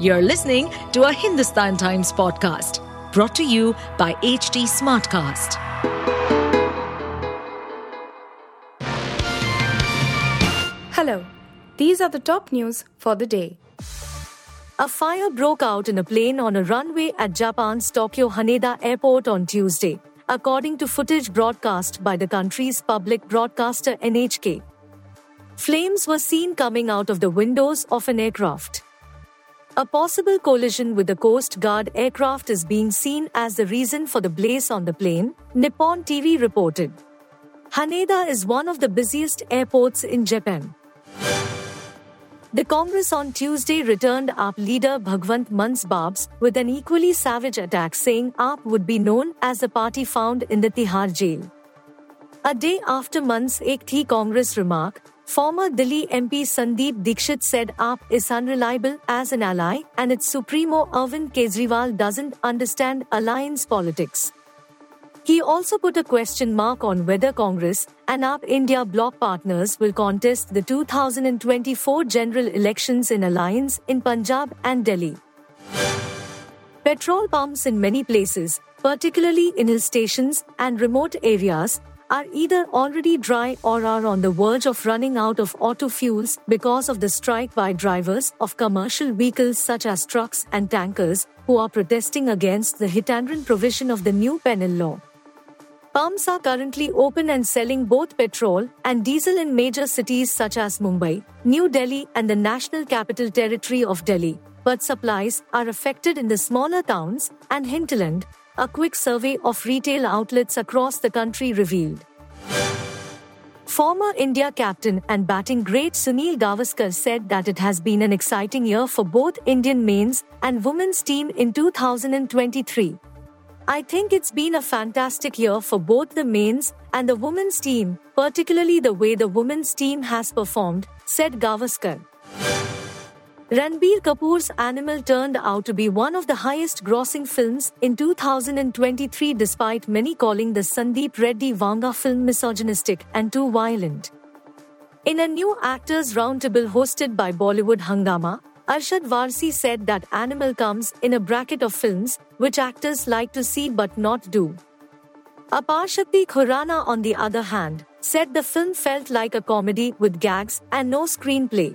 You're listening to a Hindustan Times podcast brought to you by HD Smartcast. Hello, these are the top news for the day. A fire broke out in a plane on a runway at Japan's Tokyo Haneda Airport on Tuesday, according to footage broadcast by the country's public broadcaster NHK. Flames were seen coming out of the windows of an aircraft. A possible collision with the Coast Guard aircraft is being seen as the reason for the blaze on the plane, Nippon TV reported. Haneda is one of the busiest airports in Japan. The Congress on Tuesday returned AAP leader Bhagwant Mann's barbs with an equally savage attack, saying AAP would be known as the party found in the Tihar jail. A day after Mann's Ek Thi Congress remark, former Delhi MP Sandeep Dikshit said AAP is unreliable as an ally and its supremo Arvind Kejriwal doesn't understand alliance politics. He also put a question mark on whether Congress and AAP India bloc partners will contest the 2024 general elections in alliance in Punjab and Delhi. Petrol pumps in many places, particularly in hill stations and remote areas, are either already dry or are on the verge of running out of auto fuels because of the strike by drivers of commercial vehicles such as trucks and tankers, who are protesting against the hit-and-run provision of the new penal law. Pumps are currently open and selling both petrol and diesel in major cities such as Mumbai, New Delhi and the National Capital Territory of Delhi, but supplies are affected in the smaller towns and hinterland, a quick survey of retail outlets across the country revealed. Former India captain and batting great Sunil Gavaskar said that it has been an exciting year for both Indian men's and women's team in 2023. I think it's been a fantastic year for both the men's and the women's team, particularly the way the women's team has performed, said Gavaskar. Ranbir Kapoor's Animal turned out to be one of the highest-grossing films in 2023, despite many calling the Sandeep Reddy Vanga film misogynistic and too violent. In a new actors' roundtable hosted by Bollywood Hungama, Arshad Warsi said that Animal comes in a bracket of films which actors like to see but not do. Aparshakti Khurana, on the other hand, said the film felt like a comedy with gags and no screenplay.